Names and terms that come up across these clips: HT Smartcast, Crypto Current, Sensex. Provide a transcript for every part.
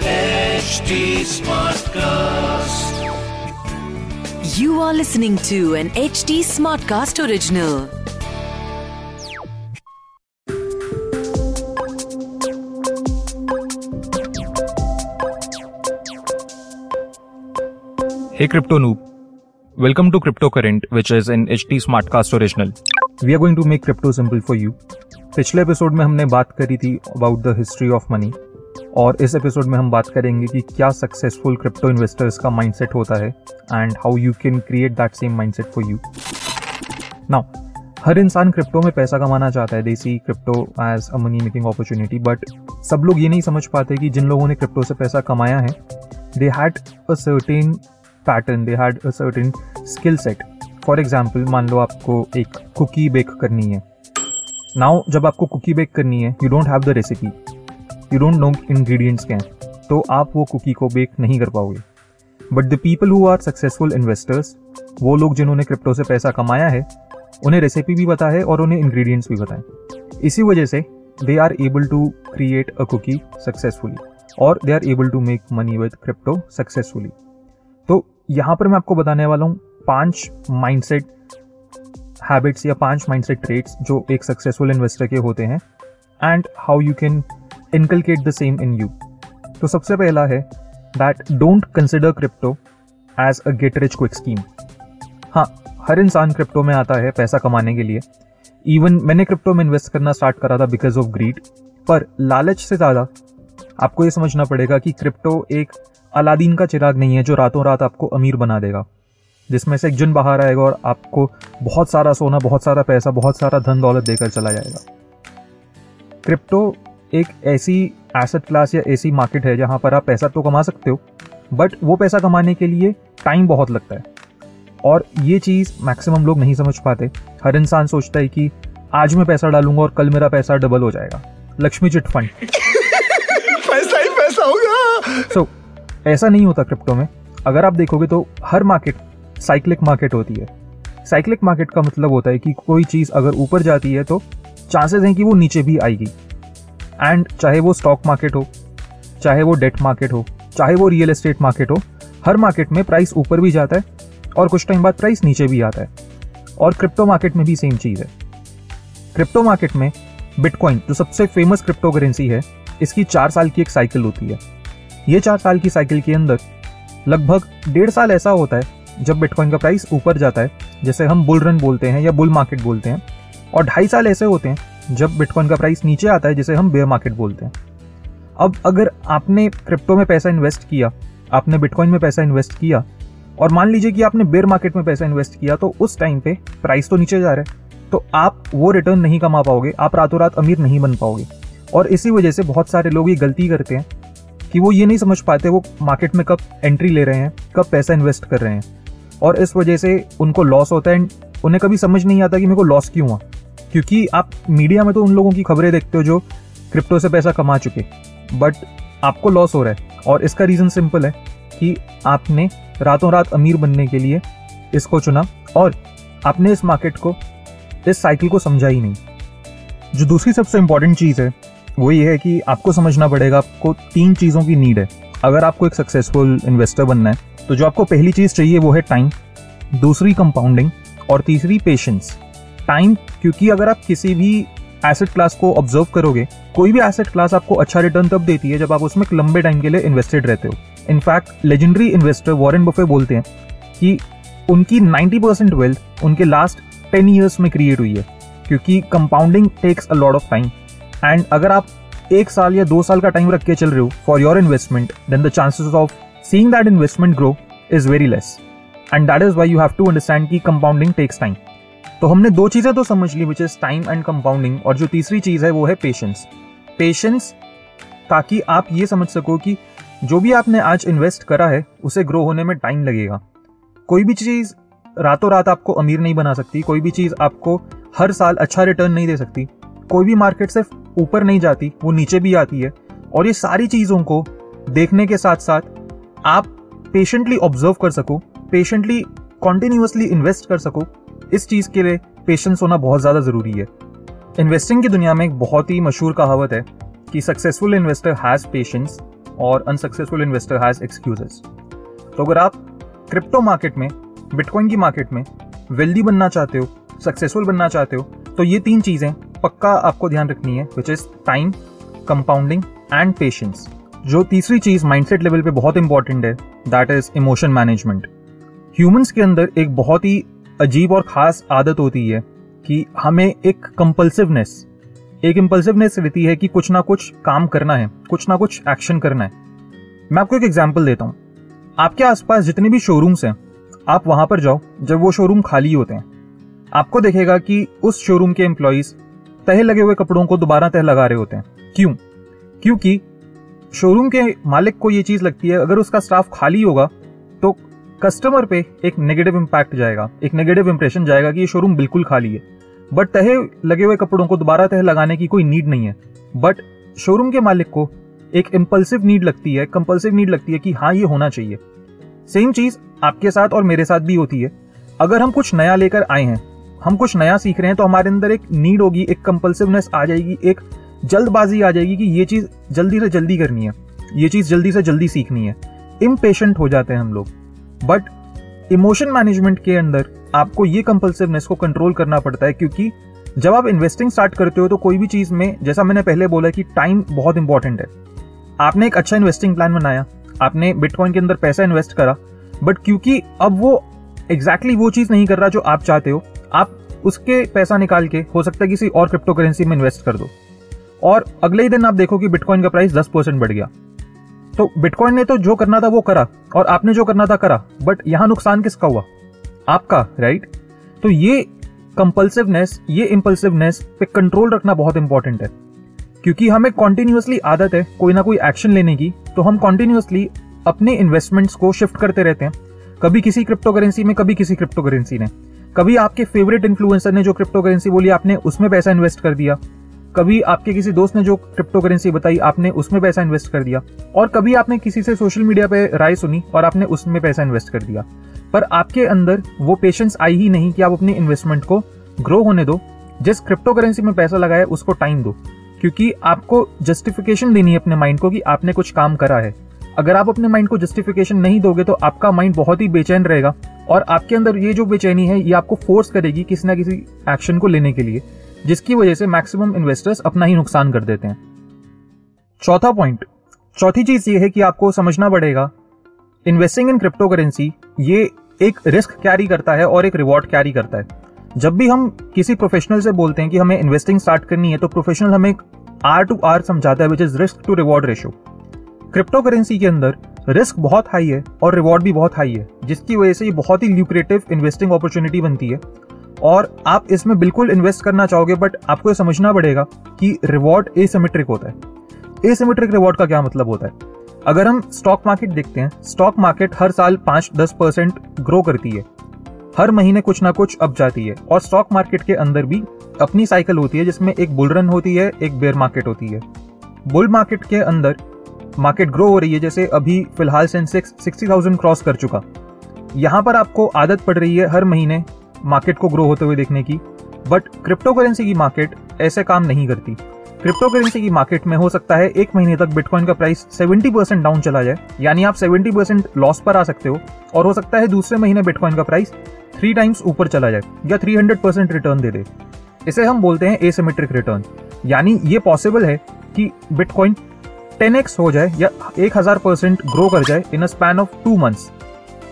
HT Smartcast. You are listening to an HT Smartcast original. Hey Crypto Noob. Welcome to Crypto Current, which is an HT Smartcast original. We are going to make crypto simple for you. पिछले episode में हमने बात करी थी about the history of money और इस episode में हम बात करेंगे कि क्या सक्सेसफुल क्रिप्टो इन्वेस्टर्स का माइंडसेट होता है and how you can create that same mindset for you. Now हर इंसान क्रिप्टो में पैसा कमाना चाहता है. They see crypto as a money making opportunity, but सब लोग ये नहीं समझ पाते कि जिन लोगों ने क्रिप्टो से पैसा कमाया है they had a certain pattern, they had a certain skill set. For example, मान लो आपको एक कुकी बेक करनी है. नाउ जब आपको कुकी बेक करनी है, you don't have the recipe, you don't know ingredients क्या हैं, तो आप वो कुकी को बेक नहीं कर पाओगे. But the people who are successful investors, वो लोग जिन्होंने क्रिप्टो से पैसा कमाया है, उन्हें रेसिपी भी पता है और उन्हें इंग्रेडिएंट्स भी पता है. इसी वजह से they are able to create a cookie successfully और they are able to make money with crypto successfully. तो यहाँ पर मैं आपको बताने वाला हूँ 5 माइंडसेट हैबिट्स या 5 माइंडसेट ट्रेट्स जो एक सक्सेसफुल इन्वेस्टर के होते हैं and how you can inculcate the same in you. तो सबसे पहला है that don't consider crypto as a get rich quick scheme. हाँ, हर इंसान क्रिप्टो में आता है पैसा कमाने के लिए. इवन मैंने क्रिप्टो में इन्वेस्ट करना स्टार्ट करा था बिकॉज ऑफ ग्रीड, पर लालच से ज़्यादा आपको ये समझना पड़ेगा कि क्रिप्टो एक अलादीन का चिराग नहीं है जो रातों रात आपको अमीर बना देगा, जिसमें से एक जिन बाहर आएगा और आपको बहुत सारा सोना, बहुत सारा पैसा, बहुत सारा धन दौलत देकर चला जाएगा. क्रिप्टो एक ऐसी एसेट क्लास या ऐसी मार्केट है जहां पर आप पैसा तो कमा सकते हो, बट वो पैसा कमाने के लिए टाइम बहुत लगता है और ये चीज़ मैक्सिमम लोग नहीं समझ पाते. हर इंसान सोचता है कि आज मैं पैसा डालूंगा और कल मेरा पैसा डबल हो जाएगा, लक्ष्मी चिट फंड पैसा ही पैसा होगा. सो ऐसा नहीं होता क्रिप्टो में. अगर आप देखोगे तो हर मार्केट साइक्लिक मार्केट होती है. साइक्लिक मार्केट का मतलब होता है कि कोई चीज़ अगर ऊपर जाती है तो चांसेस हैं कि वो नीचे भी आएगी. एंड चाहे वो स्टॉक मार्केट हो, चाहे वो डेट मार्केट हो, चाहे वो रियल एस्टेट मार्केट हो, हर मार्केट में प्राइस ऊपर भी जाता है और कुछ टाइम बाद प्राइस नीचे भी आता है. और क्रिप्टो मार्केट में भी सेम चीज़ है. क्रिप्टो मार्केट में बिटकॉइन जो सबसे फेमस क्रिप्टो करेंसी है, इसकी 4 साल की एक साइकिल होती है. ये 4 साल की साइकिल के अंदर लगभग 1.5 साल ऐसा होता है जब बिटकॉइन का प्राइस ऊपर जाता है, जैसे हम बुल रन बोलते हैं या बुल मार्केट बोलते हैं, और 2.5 साल ऐसे होते हैं जब बिटकॉइन का प्राइस नीचे आता है, जिसे हम बेयर मार्केट बोलते हैं. अब अगर आपने क्रिप्टो में पैसा इन्वेस्ट किया, आपने बिटकॉइन में पैसा इन्वेस्ट किया और मान लीजिए कि आपने बेयर मार्केट में पैसा इन्वेस्ट किया, तो उस टाइम पे प्राइस तो नीचे जा रहा है, तो आप वो रिटर्न नहीं कमा पाओगे, आप रातों रात अमीर नहीं बन पाओगे. और इसी वजह से बहुत सारे लोग ये गलती करते हैं कि वो ये नहीं समझ पाते वो मार्केट में कब एंट्री ले रहे हैं, कब पैसा इन्वेस्ट कर रहे हैं, और इस वजह से उनको लॉस होता है. एंड उन्हें कभी समझ नहीं आता कि मेरे को लॉस क्यों हुआ, क्योंकि आप मीडिया में तो उन लोगों की खबरें देखते हो जो क्रिप्टो से पैसा कमा चुके, बट आपको लॉस हो रहा है. और इसका रीज़न सिंपल है कि आपने रातों रात अमीर बनने के लिए इसको चुना और आपने इस मार्केट को, इस साइकिल को समझा ही नहीं. जो दूसरी सबसे इम्पॉर्टेंट चीज़ है वो ये है कि आपको समझना पड़ेगा आपको 3 चीज़ों की नीड है अगर आपको एक सक्सेसफुल इन्वेस्टर बनना है. तो जो आपको पहली चीज़ चाहिए वो है टाइम, दूसरी कंपाउंडिंग और तीसरी पेशेंस. टाइम, क्योंकि अगर आप किसी भी एसेट क्लास को ऑब्जर्व करोगे, कोई भी एसेट क्लास आपको अच्छा रिटर्न तब देती है जब आप उसमें एक लंबे टाइम के लिए इन्वेस्टेड रहते हो. In fact legendary investor Warren Buffett बोलते हैं कि उनकी 90% वेल्थ उनके लास्ट 10 ईयर्स में क्रिएट हुई है, क्योंकि compounding takes a lot of time. And अगर आप 1 साल या 2 साल का टाइम रख के चल रहे हो for your investment, then the chances of seeing that investment grow is very less. And that is why you have to understand कि कंपाउंडिंग टेक्स टाइम. तो हमने 2 चीज़ें तो समझ ली, which is time and compounding, और जो तीसरी चीज़ है वो है पेशेंस. पेशेंस ताकि आप ये समझ सको कि जो भी आपने आज इन्वेस्ट करा है उसे ग्रो होने में टाइम लगेगा. कोई भी चीज़ रातों रात आपको अमीर नहीं बना सकती, कोई भी चीज़ आपको हर साल अच्छा रिटर्न नहीं दे सकती, कोई भी मार्केट सिर्फ ऊपर नहीं जाती, वो नीचे भी आती है. और ये सारी चीज़ों को देखने के साथ साथ आप पेशेंटली ऑब्जर्व कर सको, पेशेंटली कॉन्टिन्यूसली इन्वेस्ट कर सको. इस चीज़ के लिए पेशेंस होना बहुत ज़्यादा ज़रूरी है. इन्वेस्टिंग की दुनिया में एक बहुत ही मशहूर कहावत है कि सक्सेसफुल इन्वेस्टर हैज़ पेशेंस और अनसक्सेसफुल इन्वेस्टर हैज़ एक्सक्यूजेस। तो अगर आप क्रिप्टो मार्केट में, बिटकॉइन की मार्केट में वेल्दी बनना चाहते हो, सक्सेसफुल बनना चाहते हो, तो ये तीन चीज़ें पक्का आपको ध्यान रखनी है, which is time, compounding and patience. जो तीसरी चीज़ माइंडसेट लेवल पे बहुत इंपॉर्टेंट है, that is emotion management. Humans के अंदर एक बहुत ही अजीब और ख़ास आदत होती है कि हमें एक इम्पल्सिवनेस रहती है कि कुछ ना कुछ काम करना है, कुछ ना कुछ एक्शन करना है। मैं आपको एक एग्जाम्पल देता हूँ। आपके आसपास जितने भी शोरूम्स हैं, आप वहाँ पर जाओ, जब वो शोरूम खाली होते हैं आपको देखेगा कि उस शोरूम के एम्प्लॉयज़ तह लगे हुए कपड़ों को दोबारा तह लगा रहे होते हैं। क्यों? क्योंकि शोरूम के मालिक को ये चीज़ लगती है अगर उसका स्टाफ खाली होगा तो कस्टमर पे एक नेगेटिव इम्पैक्ट जाएगा, एक नेगेटिव इंप्रेशन जाएगा कि ये शोरूम बिल्कुल खाली है। बट तह लगे हुए कपड़ों को दोबारा तह लगाने की कोई नीड नहीं है। बट शोरूम के मालिक को एक इम्पल्सिव नीड लगती है, कंपल्सिव नीड लगती है कि हाँ ये होना चाहिए। सेम चीज़ आपके साथ और मेरे साथ भी होती है। अगर हम कुछ नया लेकर आए हैं, हम कुछ नया सीख रहे हैं, तो हमारे अंदर एक नीड होगी, एक कंपल्सिवनेस आ जाएगी, एक जल्दबाजी आ जाएगी कि ये चीज़ जल्दी से जल्दी करनी है, ये चीज़ जल्दी से जल्दी सीखनी है। इम्पेशेंट हो जाते हैं हम लोग। बट इमोशन मैनेजमेंट के अंदर आपको ये कंपल्सिवनेस को कंट्रोल करना पड़ता है, क्योंकि जब आप इन्वेस्टिंग स्टार्ट करते हो तो कोई भी चीज़ में, जैसा मैंने पहले बोला कि टाइम बहुत इंपॉर्टेंट है। आपने एक अच्छा इन्वेस्टिंग प्लान बनाया, आपने बिटकॉइन के अंदर पैसा इन्वेस्ट करा, बट क्योंकि अब वो एग्जैक्टली वो चीज़ नहीं कर रहा जो आप चाहते हो, आप उसके पैसा निकाल के हो सकता है किसी और क्रिप्टो करेंसी में इन्वेस्ट कर दो, और अगले ही दिन आप देखो कि बिटकॉइन का प्राइस 10% बढ़ गया। तो बिटकॉइन ने तो जो करना था वो करा, और आपने जो करना था करा, बट यहाँ नुकसान किसका हुआ? आपका, राइट? तो ये कंपल्सिवनेस, ये इम्पल्सिवनेस पे कंट्रोल रखना बहुत इंपॉर्टेंट है, क्योंकि हमें कॉन्टिन्यूसली आदत है कोई ना कोई एक्शन लेने की, तो हम कॉन्टिन्यूसली अपने इन्वेस्टमेंट्स को शिफ्ट करते रहते हैं, कभी किसी क्रिप्टो करेंसी में, कभी किसी क्रिप्टो करेंसी ने, कभी आपके फेवरेट इन्फ्लुएंसर ने जो क्रिप्टो करेंसी बोली आपने उसमें पैसा इन्वेस्ट कर दिया, कभी आपके किसी दोस्त ने जो क्रिप्टो करेंसी बताई आपने उसमें पैसा इन्वेस्ट कर दिया, और कभी आपने किसी से सोशल मीडिया पे राय सुनी और आपने उसमें पैसा इन्वेस्ट कर दिया। पर आपके अंदर वो पेशेंस आई ही नहीं कि आप अपने इन्वेस्टमेंट को ग्रो होने दो। जिस क्रिप्टो करेंसी में पैसा लगाया उसको टाइम दो, क्योंकि आपको जस्टिफिकेशन देनी है अपने माइंड को कि आपने कुछ काम करा है। अगर आप अपने माइंड को जस्टिफिकेशन नहीं दोगे तो आपका माइंड बहुत ही बेचैन रहेगा, और आपके अंदर ये जो बेचैनी है ये आपको फोर्स करेगी किसी ना किसी एक्शन को लेने के लिए, जिसकी वजह से मैक्सिमम इन्वेस्टर्स अपना ही नुकसान कर देते हैं। चौथी चीज़ ये है कि आपको समझना पड़ेगा इन्वेस्टिंग इन क्रिप्टो करेंसी ये एक रिस्क कैरी करता है और एक रिवॉर्ड कैरी करता है। जब भी हम किसी प्रोफेशनल से बोलते हैं कि हमें इन्वेस्टिंग स्टार्ट करनी है, तो प्रोफेशनल हमें R2R समझाता है, which is risk to reward ratio. Crypto currency के अंदर रिस्क बहुत हाई है और रिवॉर्ड भी बहुत हाई है, जिसकी वजह से ये बहुत ही ल्यूक्रेटिव इन्वेस्टिंग अपॉर्चुनिटी बनती है, और आप इसमें बिल्कुल इन्वेस्ट करना चाहोगे। बट आपको ये समझना पड़ेगा कि रिवॉर्ड एसिमेट्रिक होता है। एसिमेट्रिक रिवॉर्ड का क्या मतलब होता है? अगर हम स्टॉक मार्केट देखते हैं, स्टॉक मार्केट हर साल 5-10% ग्रो करती है, हर महीने कुछ ना कुछ अप जाती है, और स्टॉक मार्केट के अंदर भी अपनी साइकिल होती है जिसमें एक बुल रन होती है, एक बेयर मार्केट होती है। बुल मार्केट के अंदर मार्केट ग्रो हो रही है, जैसे अभी फिलहाल सेंसेक्स 60,000 क्रॉस कर चुका। यहाँ पर आपको आदत पड़ रही है हर महीने मार्केट को ग्रो होते हुए देखने की, बट क्रिप्टो करेंसी की मार्केट ऐसे काम नहीं करती। क्रिप्टो करेंसी की मार्केट में हो सकता है एक महीने तक बिटकॉइन का प्राइस 70% डाउन चला जाए, यानी आप 70% लॉस पर आ सकते हो, और हो सकता है दूसरे महीने बिटकॉइन का प्राइस 3 times ऊपर चला जाए या 300% रिटर्न दे दे। इसे हम बोलते हैं एसिमेट्रिक रिटर्न, यानी ये पॉसिबल है कि बिटकॉइन 10x हो जाए या 1000% ग्रो कर जाए in a span of 2 months,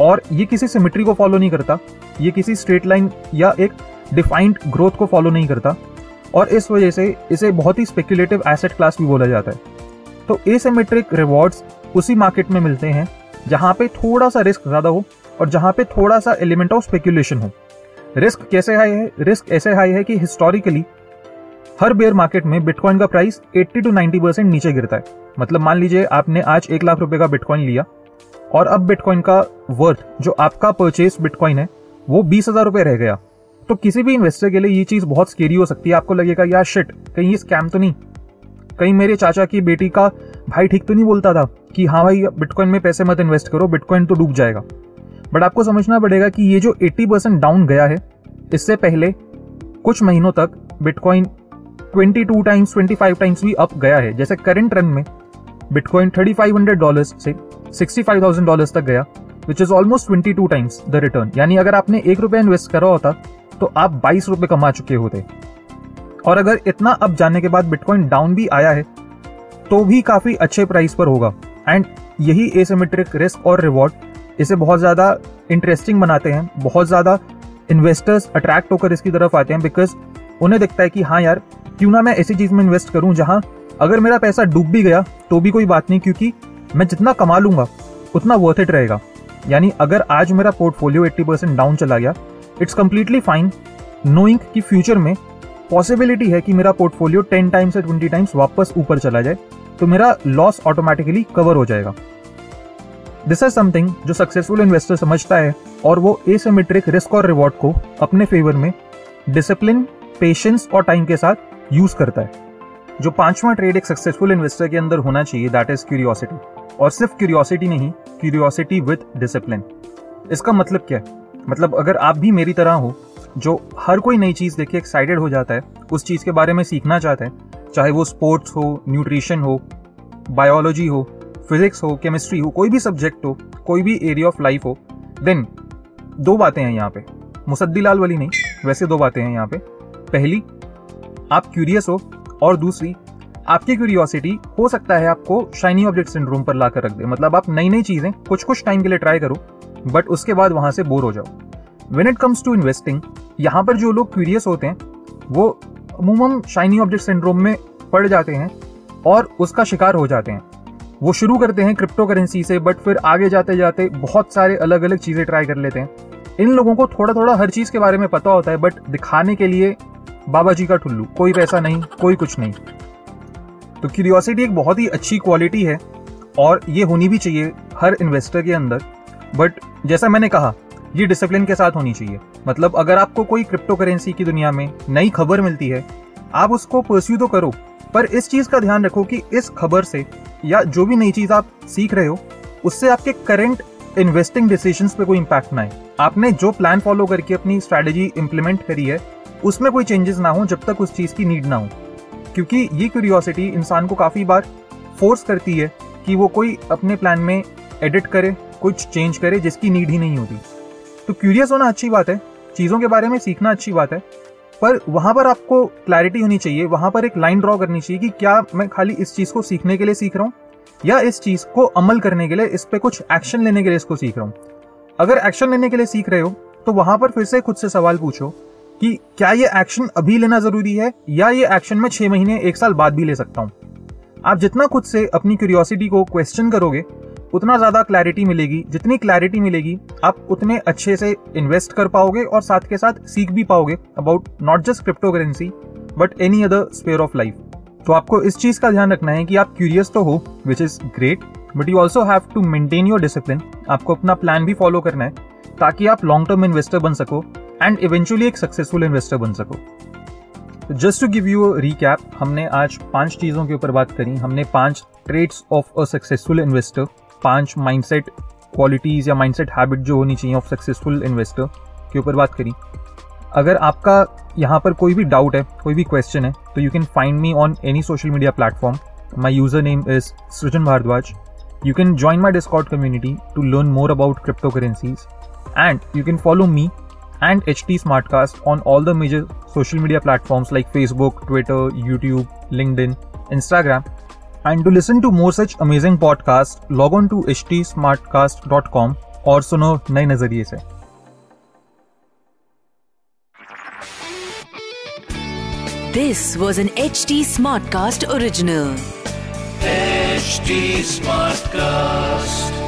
और ये किसी सिमेट्री को फॉलो नहीं करता, ये किसी स्ट्रेट लाइन या एक डिफाइंड ग्रोथ को फॉलो नहीं करता, और इस वजह से इसे बहुत ही स्पेक्युलेटिव एसेट क्लास भी बोला जाता है। तो एसिमेट्रिक रिवॉर्ड्स उसी मार्केट में मिलते हैं जहाँ पे थोड़ा सा रिस्क ज़्यादा हो और जहाँ पे थोड़ा सा एलिमेंट ऑफ स्पेक्यूलेशन हो। रिस्क कैसे हाई है? रिस्क ऐसे हाई है कि हिस्टोरिकली हर बेयर मार्केट में बिटकॉइन का प्राइस 80-90% नीचे गिरता है। मतलब मान लीजिए आपने आज 1,00,000 रुपये का बिटकॉइन लिया, और अब बिटकॉइन का वर्थ, जो आपका परचेज बिटकॉइन है, वो 20,000 रुपये रह गया। तो किसी भी इन्वेस्टर के लिए ये चीज़ बहुत स्केरी हो सकती है। आपको लगेगा यार शिट, कहीं ये स्कैम तो नहीं, कहीं मेरे चाचा की बेटी का भाई ठीक तो नहीं बोलता था कि हाँ भाई बिटकॉइन में पैसे मत इन्वेस्ट करो, बिटकॉइन तो डूब जाएगा। बट आपको समझना पड़ेगा कि ये जो 80% डाउन गया है, इससे पहले कुछ महीनों तक बिटकॉइन 22 टाइम्स 25 टाइम्स भी अप गया है। जैसे करंट रन में बिटकॉइन $3,500 से $65,000 तक गया, which is almost 22 times the return. यानी अगर आपने ₹1 इन्वेस्ट करा होता तो आप ₹22 कमा चुके होते। और अगर इतना अप जाने के बाद बिटकॉइन डाउन भी आया है तो भी काफी अच्छे प्राइस पर होगा। एंड यही एसिमेट्रिक रिस्क और रिवॉर्ड इसे बहुत ज्यादा इंटरेस्टिंग बनाते हैं। बहुत ज्यादा इन्वेस्टर्स अट्रैक्ट होकर इसकी तरफ आते हैं, बिकॉज उन्हें दिखता है कि हाँ यार, क्यों ना मैं ऐसी चीज में इन्वेस्ट करूं जहां अगर मेरा पैसा डूब भी गया तो भी कोई बात नहीं, क्योंकि मैं जितना कमा लूंगा उतना वर्थ इट रहेगा। यानी अगर आज मेरा पोर्टफोलियो 80% डाउन चला गया, इट्स कम्प्लीटली फाइन, नोइंग कि फ्यूचर में पॉसिबिलिटी है कि मेरा पोर्टफोलियो 10 टाइम्स या 20 टाइम्स वापस ऊपर चला जाए, तो मेरा लॉस ऑटोमेटिकली कवर हो जाएगा। दिस इज समथिंग जो सक्सेसफुल इन्वेस्टर समझता है, और वो एसिमेट्रिक रिस्क और रिवॉर्ड को अपने फेवर में डिसिप्लिन, पेशेंस और टाइम के साथ यूज करता है। जो पांचवा ट्रेड एक सक्सेसफुल इन्वेस्टर के अंदर होना चाहिए, दैट इज क्यूरियोसिटी। और सिर्फ क्यूरियोसिटी नहीं, क्यूरियोसिटी विद डिसिप्लिन। इसका मतलब क्या है? मतलब अगर आप भी मेरी तरह हो जो हर कोई नई चीज़ देख के एक्साइटेड हो जाता है, उस चीज़ के बारे में सीखना चाहता है, चाहे वो स्पोर्ट्स हो, न्यूट्रिशन हो, बायोलॉजी हो, फिजिक्स हो, केमिस्ट्री हो, कोई भी सब्जेक्ट हो, कोई भी एरिया ऑफ लाइफ हो, देन दो बातें हैं यहाँ पे, मुसद्दी लाल वाली नहीं, वैसे दो बातें हैं यहाँ पे। पहली, आप क्यूरियस हो, और दूसरी, आपकी क्यूरियोसिटी हो सकता है आपको शाइनी ऑब्जेक्ट सिंड्रोम पर ला कर रख दे। मतलब आप नई नई चीज़ें कुछ कुछ टाइम के लिए ट्राई करो, बट उसके बाद वहाँ से बोर हो जाओ। When it comes to investing, यहाँ पर जो लोग क्यूरियस होते हैं वो अमूमन शाइनी ऑब्जेक्ट सिंड्रोम में पड़ जाते हैं और उसका शिकार हो जाते हैं। वो शुरू करते हैं क्रिप्टो करेंसी से, बट फिर आगे जाते जाते बहुत सारे अलग अलग चीज़ें ट्राई कर लेते हैं। इन लोगों को थोड़ा थोड़ा हर चीज़ के बारे में पता होता है, बट दिखाने के लिए बाबा जी का ठुल्लू, कोई पैसा नहीं, कोई कुछ नहीं। तो क्यूरियोसिटी एक बहुत ही अच्छी क्वालिटी है और ये होनी भी चाहिए हर इन्वेस्टर के अंदर, बट जैसा मैंने कहा, ये डिसिप्लिन के साथ होनी चाहिए। मतलब अगर आपको कोई क्रिप्टो करेंसी की दुनिया में नई खबर मिलती है, आप उसको परस्यू तो करो, पर इस चीज़ का ध्यान रखो कि इस खबर से या जो भी नई चीज़ आप सीख रहे हो उससे आपके करेंट इन्वेस्टिंग डिसीजंस पे कोई इम्पैक्ट ना आए। आपने जो प्लान फॉलो करके अपनी स्ट्रैटेजी इम्प्लीमेंट करी है उसमें कोई चेंजेस ना हो जब तक उस चीज़ की नीड ना हो, क्योंकि ये क्यूरियोसिटी इंसान को काफ़ी बार फोर्स करती है कि वो कोई अपने प्लान में एडिट करे, कुछ चेंज करे जिसकी नीड ही नहीं होती। तो क्यूरियस होना अच्छी बात है, चीज़ों के बारे में सीखना अच्छी बात है, पर वहाँ पर आपको क्लैरिटी होनी चाहिए, वहाँ पर एक लाइन ड्रॉ करनी चाहिए कि क्या मैं खाली इस चीज़ को सीखने के लिए सीख रहा हूँ या इस चीज़ को अमल करने के लिए, इस पर कुछ एक्शन लेने के लिए इसको सीख रहा हूँ। अगर एक्शन लेने के लिए सीख रहे हो तो वहाँ पर फिर से खुद से सवाल पूछो कि क्या ये एक्शन अभी लेना ज़रूरी है या ये एक्शन मैं 6 महीने, 1 साल बाद भी ले सकता हूँ। आप जितना खुद से अपनी क्यूरियोसिटी को क्वेश्चन करोगे उतना ज़्यादा क्लैरिटी मिलेगी। जितनी क्लैरिटी मिलेगी आप उतने अच्छे से इन्वेस्ट कर पाओगे और साथ के साथ सीख भी पाओगे about not just crypto currency but any other sphere of life. तो आपको इस चीज़ का ध्यान रखना है कि आप क्यूरियस तो हो, which is great, but you also have to maintain your discipline. आपको अपना प्लान भी फॉलो करना है ताकि आप लॉन्ग टर्म इन्वेस्टर बन सको एंड इवेंचुअली एक सक्सेसफुल इन्वेस्टर बन सको। Just to give you recap, हमने आज 5 चीज़ों के ऊपर बात करी। हमने 5 trades of a successful investor, 5 mindset qualities या माइंडसेट हैबिट जो होनी चाहिए ऑफ सक्सेसफुल इन्वेस्टर के ऊपर बात करी। अगर आपका यहाँ पर कोई भी डाउट है, कोई भी क्वेश्चन है, तो you can find me on any social media platform. My user name is Srijan Bhardwaj. You can join my Discord community to learn more about crypto currencies, and you can follow me and HT Smartcast on all the major social media platforms like Facebook, Twitter, YouTube, LinkedIn, Instagram. And to listen to more such amazing podcasts, log on to htsmartcast.com और सुनो नए नजरिए से। This was an HT Smartcast original. HT Smartcast.